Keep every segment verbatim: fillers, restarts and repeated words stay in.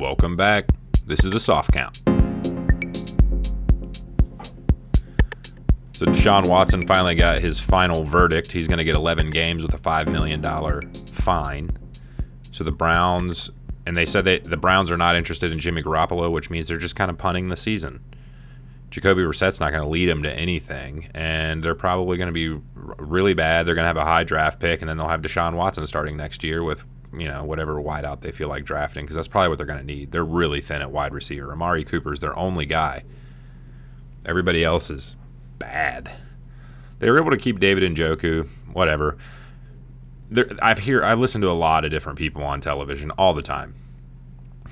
Welcome back. This is the soft count. So Deshaun Watson finally got his final verdict. He's going to get eleven games with a five million dollars fine. So the Browns, and they said that the Browns are not interested in Jimmy Garoppolo, which means they're just kind of punting the season. Jacoby Brissett's not going to lead him to anything, and they're probably going to be really bad. They're going to have a high draft pick, and then they'll have Deshaun Watson starting next year with, you know, whatever wideout they feel like drafting, because that's probably what they're going to need. They're really thin at wide receiver. Amari Cooper's their only guy. Everybody else is bad. They were able to keep David Njoku, whatever. There, I've hear I listen to a lot of different people on television all the time.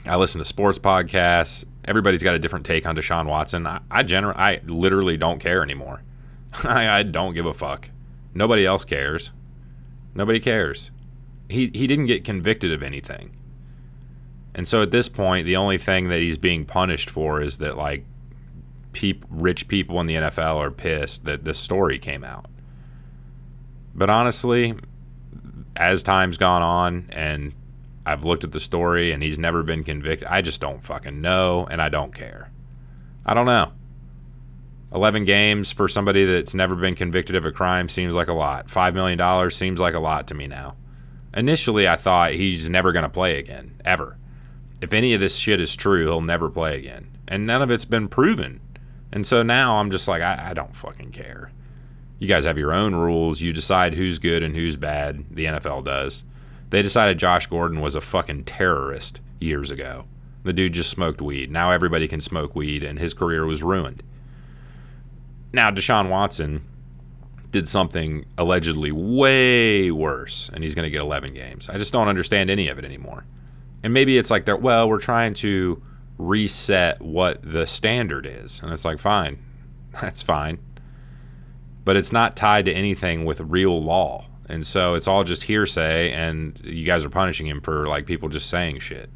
I listen to sports podcasts. Everybody's got a different take on Deshaun Watson. I I, gener- I literally don't care anymore. I, I don't give a fuck. Nobody else cares. Nobody cares. He he didn't get convicted of anything. And so at this point, the only thing that he's being punished for is that, like, peep, rich people in the N F L are pissed that this story came out. But honestly, as time's gone on and I've looked at the story and he's never been convicted, I just don't fucking know, and I don't care. I don't know. eleven games for somebody that's never been convicted of a crime seems like a lot. five million dollars seems like a lot to me now. Initially, I thought he's never going to play again, ever. If any of this shit is true, he'll never play again. And none of it's been proven. And so now I'm just like, I, I don't fucking care. You guys have your own rules. You decide who's good and who's bad. The N F L does. They decided Josh Gordon was a fucking terrorist years ago. The dude just smoked weed. Now everybody can smoke weed, and his career was ruined. Now Deshaun Watson did something allegedly way worse, and he's going to get eleven games. I just don't understand any of it anymore. And maybe it's like, they're, well, we're trying to reset what the standard is. And it's like, fine. That's fine. But it's not tied to anything with real law. And so it's all just hearsay, and you guys are punishing him for, like, people just saying shit.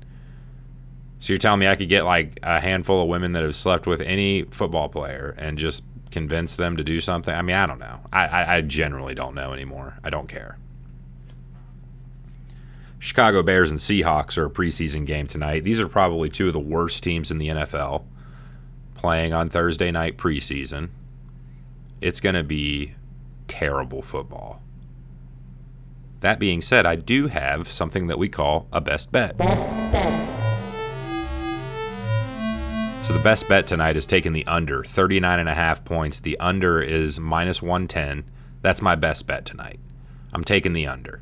So you're telling me I could get, like, a handful of women that have slept with any football player and just convince them to do something? I mean, I don't know. I, I, I generally don't know anymore. I don't care. Chicago Bears and Seahawks are a preseason game tonight. These are probably two of the worst teams in the N F L playing on Thursday night preseason. It's going to be terrible football. That being said, I do have something that we call a best bet. Best bet. So the best bet tonight is taking the under, thirty-nine and a half points. The under is minus one ten. That's my best bet tonight. I'm taking the under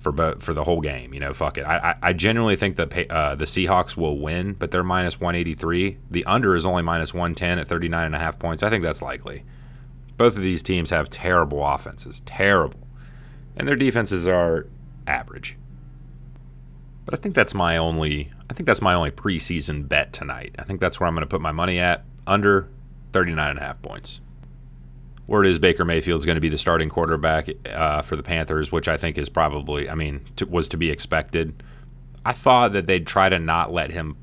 for bo- for the whole game. You know, fuck it. I, I, I genuinely think the uh, the Seahawks will win, but they're minus one eighty-three. The under is only minus one ten at thirty-nine and a half points. I think that's likely. Both of these teams have terrible offenses. Terrible. And their defenses are average. But I think that's my only I think that's my only preseason bet tonight. I think that's where I'm going to put my money at, under thirty-nine and a half points. Word is Baker Mayfield's going to be the starting quarterback uh, for the Panthers, which I think is probably, I mean, to, was to be expected. I thought that they'd try to not let him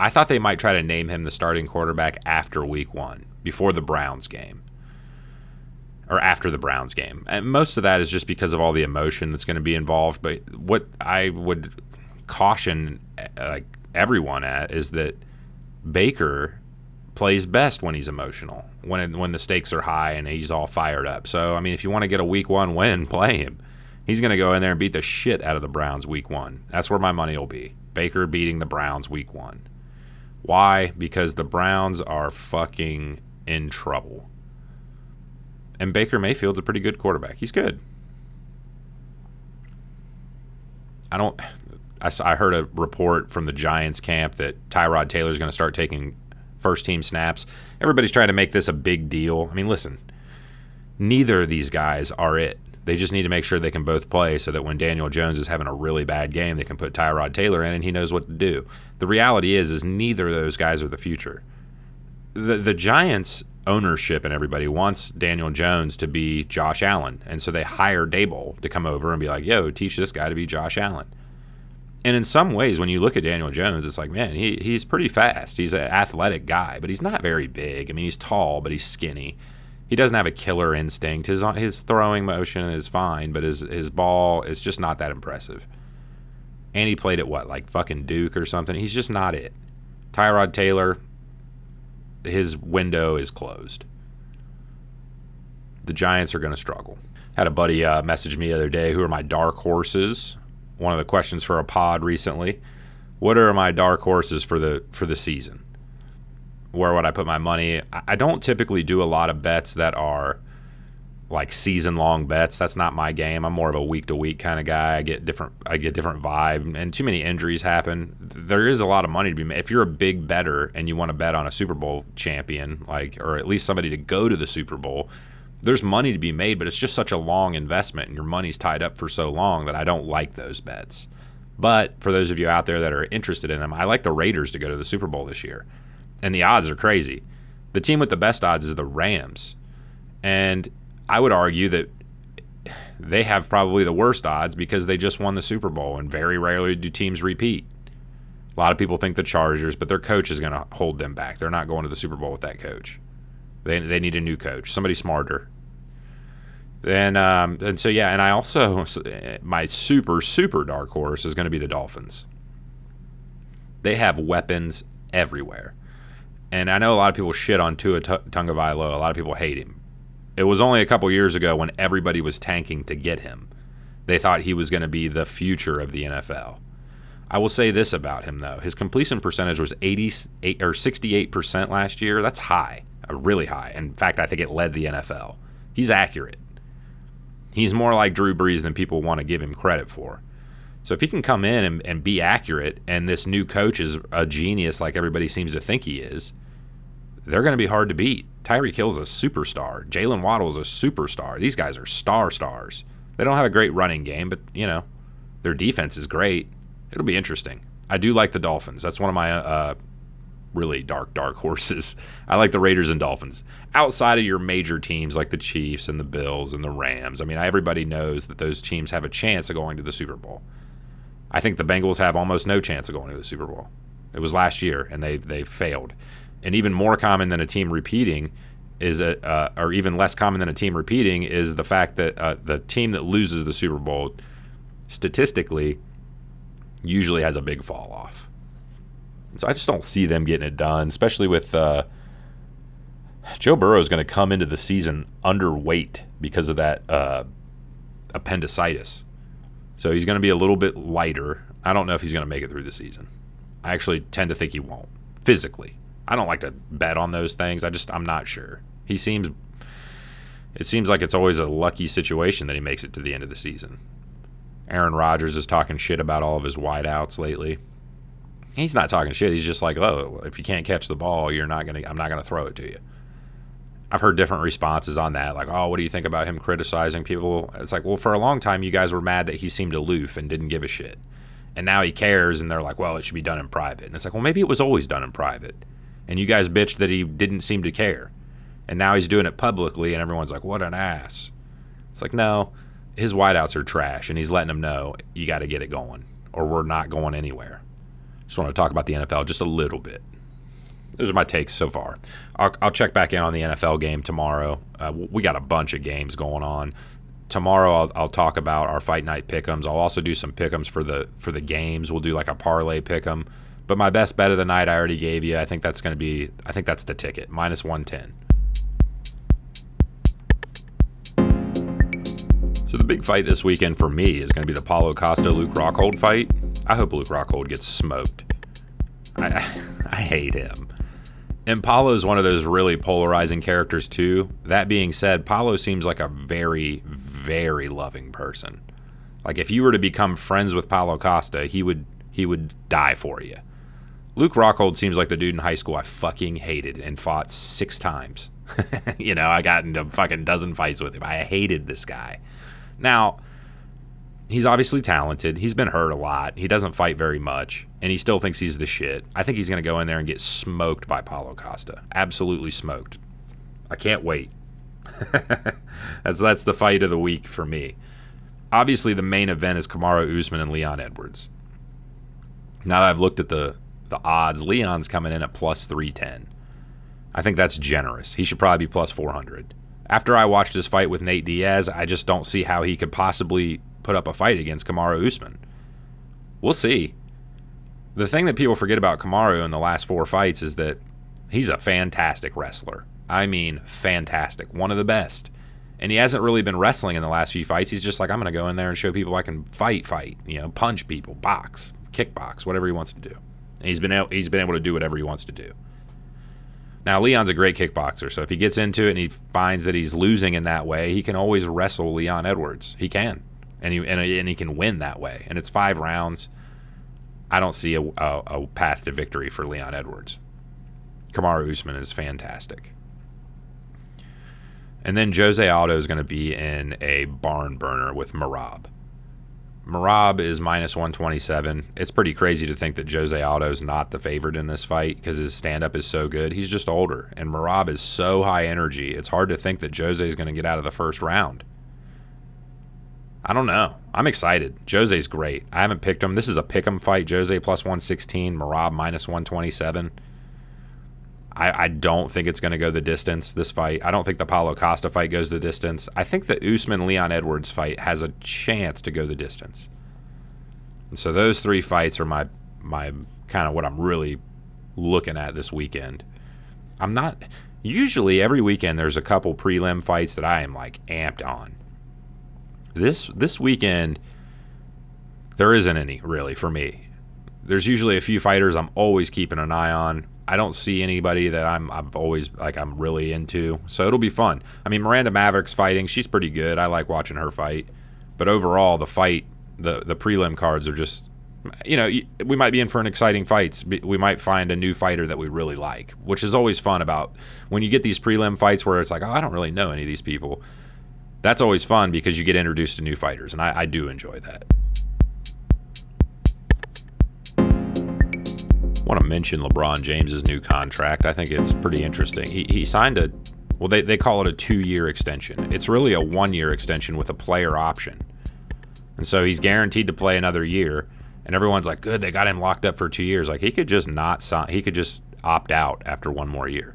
I thought they might try to name him the starting quarterback after week one, before the Browns game. Or after the Browns game. And most of that is just because of all the emotion that's going to be involved. But what I would caution like everyone at is that Baker plays best when he's emotional, when when the stakes are high and he's all fired up. So, I mean, if you want to get a week one win, play him. He's going to go in there and beat the shit out of the Browns week one. That's where my money will be. Baker beating the Browns week one. Why? Because the Browns are fucking in trouble. And Baker Mayfield's a pretty good quarterback. He's good. I don't. I, I heard a report from the Giants camp that Tyrod Taylor's going to start taking first-team snaps. Everybody's trying to make this a big deal. I mean, listen, neither of these guys are it. They just need to make sure they can both play so that when Daniel Jones is having a really bad game, they can put Tyrod Taylor in and he knows what to do. The reality is, is neither of those guys are the future. The the Giants ownership and everybody wants Daniel Jones to be Josh Allen. And so they hire Dable to come over and be like, yo, teach this guy to be Josh Allen. And in some ways, when you look at Daniel Jones, it's like, man, he he's pretty fast. He's an athletic guy, but he's not very big. I mean, he's tall, but he's skinny. He doesn't have a killer instinct. His his throwing motion is fine, but his, his ball is just not that impressive. And he played at what, like fucking Duke or something? He's just not it. Tyrod Taylor, his window is closed. The Giants are going to struggle. Had a buddy uh, message me the other day, who are my dark horses? One of the questions for a pod recently. What are my dark horses for the for the season? Where would I put my money? I don't typically do a lot of bets that are like season-long bets. That's not my game. I'm more of a week-to-week kind of guy. I get different I get different vibe, and too many injuries happen. There is a lot of money to be made. If you're a big bettor and you want to bet on a Super Bowl champion, like, or at least somebody to go to the Super Bowl, there's money to be made, but it's just such a long investment, and your money's tied up for so long that I don't like those bets. But for those of you out there that are interested in them, I like the Raiders to go to the Super Bowl this year, and the odds are crazy. The team with the best odds is the Rams, and I would argue that they have probably the worst odds because they just won the Super Bowl, and very rarely do teams repeat. A lot of people think the Chargers, but their coach is going to hold them back. They're not going to the Super Bowl with that coach. They they need a new coach, somebody smarter. And, um, and so, yeah, and I also, my super, super dark horse is going to be the Dolphins. They have weapons everywhere. And I know a lot of people shit on Tua Tagovailoa. A lot of people hate him. It was only a couple years ago when everybody was tanking to get him. They thought he was going to be the future of the N F L. I will say this about him, though. His completion percentage was eighty-eight or sixty-eight percent last year. That's high, really high. In fact, I think it led the N F L. He's accurate. He's more like Drew Brees than people want to give him credit for. So if he can come in and, and be accurate, and this new coach is a genius like everybody seems to think he is, they're going to be hard to beat. Tyreek Hill's a superstar. Jalen Waddle's a superstar. These guys are star stars. They don't have a great running game, but, you know, their defense is great. It'll be interesting. I do like the Dolphins. That's one of my uh, really dark, dark horses. I like the Raiders and Dolphins. Outside of your major teams like the Chiefs and the Bills and the Rams, I mean, everybody knows that those teams have a chance of going to the Super Bowl. I think the Bengals have almost no chance of going to the Super Bowl. It was last year, and they they failed. And even more common than a team repeating is a, uh, or even less common than a team repeating is the fact that uh, the team that loses the Super Bowl statistically usually has a big fall off. And so I just don't see them getting it done, especially with uh, Joe Burrow is going to come into the season underweight because of that uh, appendicitis. So he's going to be a little bit lighter. I don't know if he's going to make it through the season. I actually tend to think he won't physically. I don't like to bet on those things. I just, I'm not sure. He seems, it seems like it's always a lucky situation that he makes it to the end of the season. Aaron Rodgers is talking shit about all of his wideouts lately. He's not talking shit. He's just like, oh, if you can't catch the ball, you're not going to, I'm not going to throw it to you. I've heard different responses on that. Like, oh, what do you think about him criticizing people? It's like, well, for a long time, you guys were mad that he seemed aloof and didn't give a shit. And now he cares, and they're like, well, it should be done in private. And it's like, well, maybe it was always done in private. And you guys bitched that he didn't seem to care. And now he's doing it publicly, and everyone's like, what an ass. It's like, no, his wideouts are trash, and he's letting them know, you got to get it going, or we're not going anywhere. Just want to talk about the N F L just a little bit. Those are my takes so far. I'll, I'll check back in on the N F L game tomorrow. Uh, we got a bunch of games going on. Tomorrow I'll, I'll talk about our Fight Night pick'ems. I'll also do some pick'ems for the, for the games. We'll do like a parlay pick'em. But my best bet of the night I already gave you. I think that's going to be, I think that's the ticket, minus one ten. So the big fight this weekend for me is going to be the Paulo Costa, Luke Rockhold fight. I hope Luke Rockhold gets smoked. I, I, I hate him. And Paulo's one of those really polarizing characters too. That being said, Paulo seems like a very, very loving person. Like if you were to become friends with Paulo Costa, he would he would die for you. Luke Rockhold seems like the dude in high school I fucking hated and fought six times. You know, I got into a fucking dozen fights with him. I hated this guy. Now, he's obviously talented. He's been hurt a lot. He doesn't fight very much, and he still thinks he's the shit. I think he's going to go in there and get smoked by Paulo Costa. Absolutely smoked. I can't wait. that's, that's the fight of the week for me. Obviously, the main event is Kamaru Usman and Leon Edwards. Now that I've looked at the the odds, Leon's coming in at plus three ten. I think that's generous. He should probably be plus four hundred. After I watched his fight with Nate Diaz, I just don't see how he could possibly put up a fight against Kamaru Usman. we'll see. The thing that people forget about Kamaru in the last four fights is that he's a fantastic wrestler. I mean, fantastic. One of the best. And he hasn't really been wrestling in the last few fights. He's just like, I'm going to go in there and show people I can fight, fight, you know, punch people, box, kickbox, whatever he wants to do. And he's been able, he's been able to do whatever he wants to do. Now, Leon's a great kickboxer, so if he gets into it and he finds that he's losing in that way, he can always wrestle Leon Edwards. He can. And he, and, and he can win that way. And it's five rounds. I don't see a, a, a path to victory for Leon Edwards. Kamaru Usman is fantastic. And then Jose Aldo is going to be in a barn burner with Merab. Merab is minus one twenty-seven. It's pretty crazy to think that Jose Aldo is not the favorite in this fight because his stand-up is so good. He's just older, and Merab is so high energy. It's hard to think that Jose is going to get out of the first round. I don't know. I'm excited. Jose's great. I haven't picked him. This is a pick-em fight. Jose plus one sixteen, Merab minus one twenty-seven. I, I don't think it's going to go the distance, this fight. I don't think the Paulo Costa fight goes the distance. I think the Usman-Leon Edwards fight has a chance to go the distance. And so those three fights are my my kind of what I'm really looking at this weekend. I'm not – usually every weekend there's a couple prelim fights that I am, like, amped on. This this weekend, there isn't any, really, for me. There's usually a few fighters I'm always keeping an eye on. I don't see anybody that I'm I've always like I'm really into, so it'll be fun. I mean, Miranda Maverick's fighting; she's pretty good. I like watching her fight, but overall, the fight, the the prelim cards are just, you know, we might be in for an exciting fights. We might find a new fighter that we really like, which is always fun about when you get these prelim fights where it's like, oh, I don't really know any of these people. That's always fun because you get introduced to new fighters, and I, I do enjoy that. I want to mention LeBron James's new contract. I think it's pretty interesting. He he signed a, well, they, they call it a two-year extension. It's really a one-year extension with a player option. And so he's guaranteed to play another year. And everyone's like, good, they got him locked up for two years. Like, he could just not sign. He could just opt out after one more year.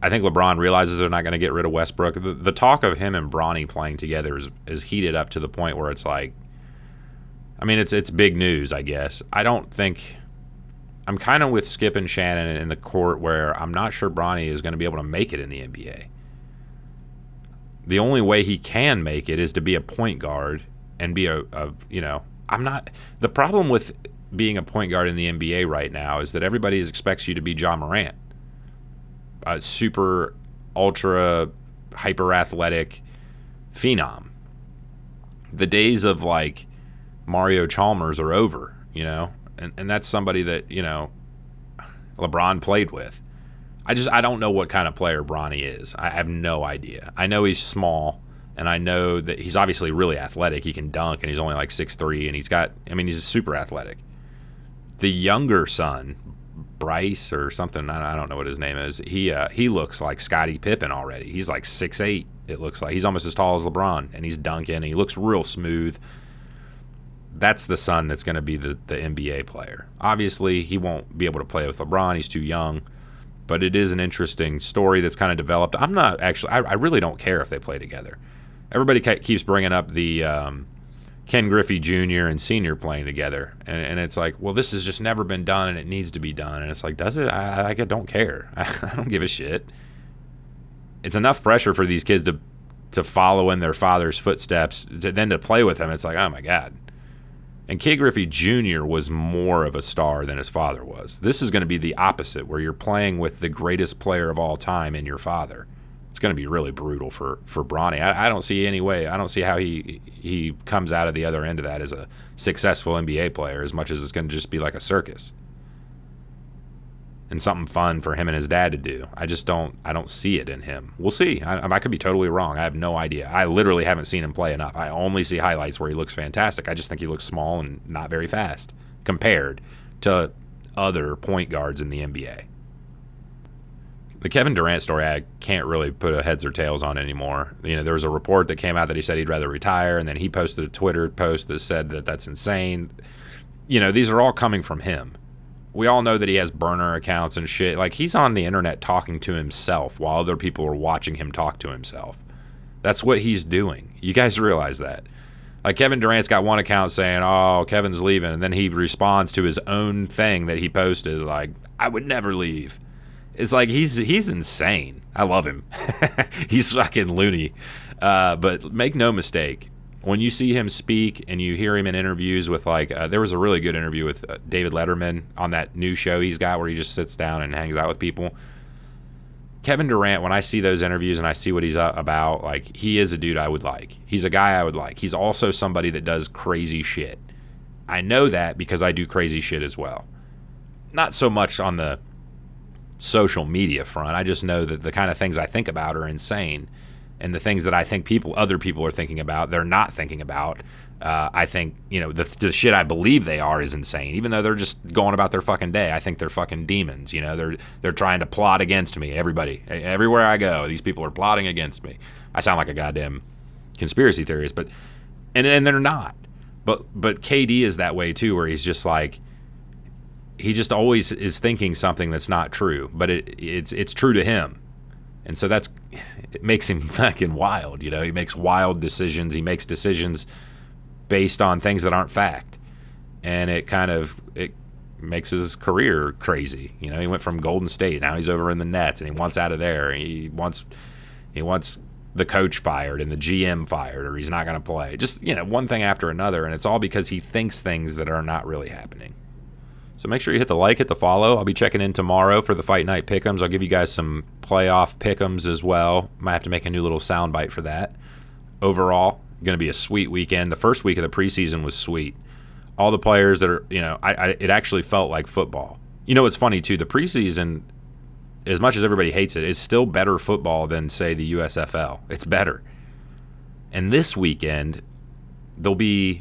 I think LeBron realizes they're not going to get rid of Westbrook. The, the talk of him and Bronny playing together is, is heated up to the point where it's like, I mean, it's it's big news, I guess. I don't think – I'm kind of with Skip and Shannon in the court where I'm not sure Bronny is going to be able to make it in the N B A. The only way he can make it is to be a point guard and be a, a – you know, I'm not – the problem with being a point guard in the N B A right now is that everybody expects you to be Ja Morant, a super, ultra, hyper-athletic phenom. The days of, like – Mario Chalmers are over, you know, and and that's somebody that, you know, LeBron played with. I just I don't know what kind of player Bronny is. I have no idea. I know he's small, and I know that he's obviously really athletic. He can dunk, and he's only like six three, and he's got, I mean, he's super athletic. The younger son, Bryce or something, I don't know what his name is. He uh, he looks like Scottie Pippen already. He's like six eight. It looks like he's almost as tall as LeBron, and he's dunking. And he looks real smooth. That's the son that's going to be the, the N B A player. Obviously, he won't be able to play with LeBron. He's too young. But it is an interesting story that's kind of developed. I'm not actually – I really don't care if they play together. Everybody keeps bringing up the um, Ken Griffey Junior and Senior playing together. And, and it's like, well, this has just never been done and it needs to be done. And it's like, does it? I, I don't care. I don't give a shit. It's enough pressure for these kids to, to follow in their father's footsteps, to, then to play with him. It's like, oh, my God. And Ken Griffey Junior was more of a star than his father was. This is going to be the opposite, where you're playing with the greatest player of all time and your father. It's going to be really brutal for, for Bronny. I, I don't see any way. I don't see how he he comes out of the other end of that as a successful N B A player, as much as it's going to just be like a circus and something fun for him and his dad to do. I just don't I don't see it in him. We'll see. I, I could be totally wrong. I have no idea. I literally haven't seen him play enough. I only see highlights where he looks fantastic. I just think he looks small and not very fast compared to other point guards in the N B A. The Kevin Durant story, I can't really put a heads or tails on anymore. You know, there was a report that came out that he said he'd rather retire, and then he posted a Twitter post that said that that's insane. You know, these are all coming from him. We all know that he has burner accounts and shit. Like, he's on the internet talking to himself while other people are watching him talk to himself. That's what he's doing. You guys realize that. Like, Kevin Durant's got one account saying, oh, Kevin's leaving, and then he responds to his own thing that he posted, like, I would never leave. It's like, he's he's insane. I love him. He's fucking loony. Uh, but make no mistake, when you see him speak and you hear him in interviews with, like, uh, there was a really good interview with uh, David Letterman on that new show he's got where he just sits down and hangs out with people. Kevin Durant, when I see those interviews and I see what he's about, like, he is a dude I would like. He's a guy I would like. He's also somebody that does crazy shit. I know that because I do crazy shit as well. Not so much on the social media front. I just know that the kind of things I think about are insane. And the things that I think people, other people are thinking about, they're not thinking about. Uh, I think, you know, the, the shit I believe they are is insane. Even though they're just going about their fucking day, I think they're fucking demons. You know, they're they're trying to plot against me. Everybody, everywhere I go, these people are plotting against me. I sound like a goddamn conspiracy theorist, but and and they're not. But but K D is that way too, where he's just like, he just always is thinking something that's not true, but it it's it's true to him. And so that's, it makes him fucking wild, you know. He makes wild decisions. He makes decisions based on things that aren't fact. And it kind of, it makes his career crazy. You know, he went from Golden State. Now he's over in the Nets, and he wants out of there. He wants, he wants the coach fired and the G M fired, or he's not going to play. Just, you know, one thing after another. And it's all because he thinks things that are not really happening. So make sure you hit the like, hit the follow. I'll be checking in tomorrow for the Fight Night Pick'ems. I'll give you guys some playoff pick'ems as well. Might have to make a new little soundbite for that. Overall, going to be a sweet weekend. The first week of the preseason was sweet. All the players that are, you know, I, I it actually felt like football. You know what's funny, too? The preseason, as much as everybody hates it, is still better football than, say, the U S F L. It's better. And this weekend, there'll be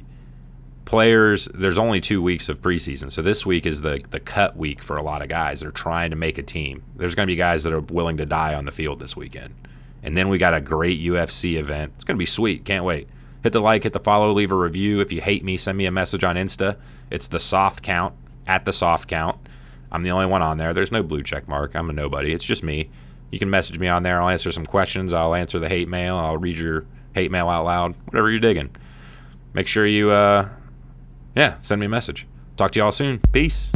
players, there's only two weeks of preseason, so this week is the the cut week for a lot of guys. They're trying to make a team. There's going to be guys that are willing to die on the field this weekend. And then we got a great U F C event. It's going to be sweet. Can't wait. Hit the like, hit the follow, leave a review. If you hate me, send me a message on Insta. It's the soft count, at the soft count. I'm the only one on there. There's no blue check mark. I'm a nobody. It's just me. You can message me on there. I'll answer some questions. I'll answer the hate mail. I'll read your hate mail out loud. Whatever you're digging. Make sure you... uh. Yeah, send me a message. Talk to y'all soon. Peace.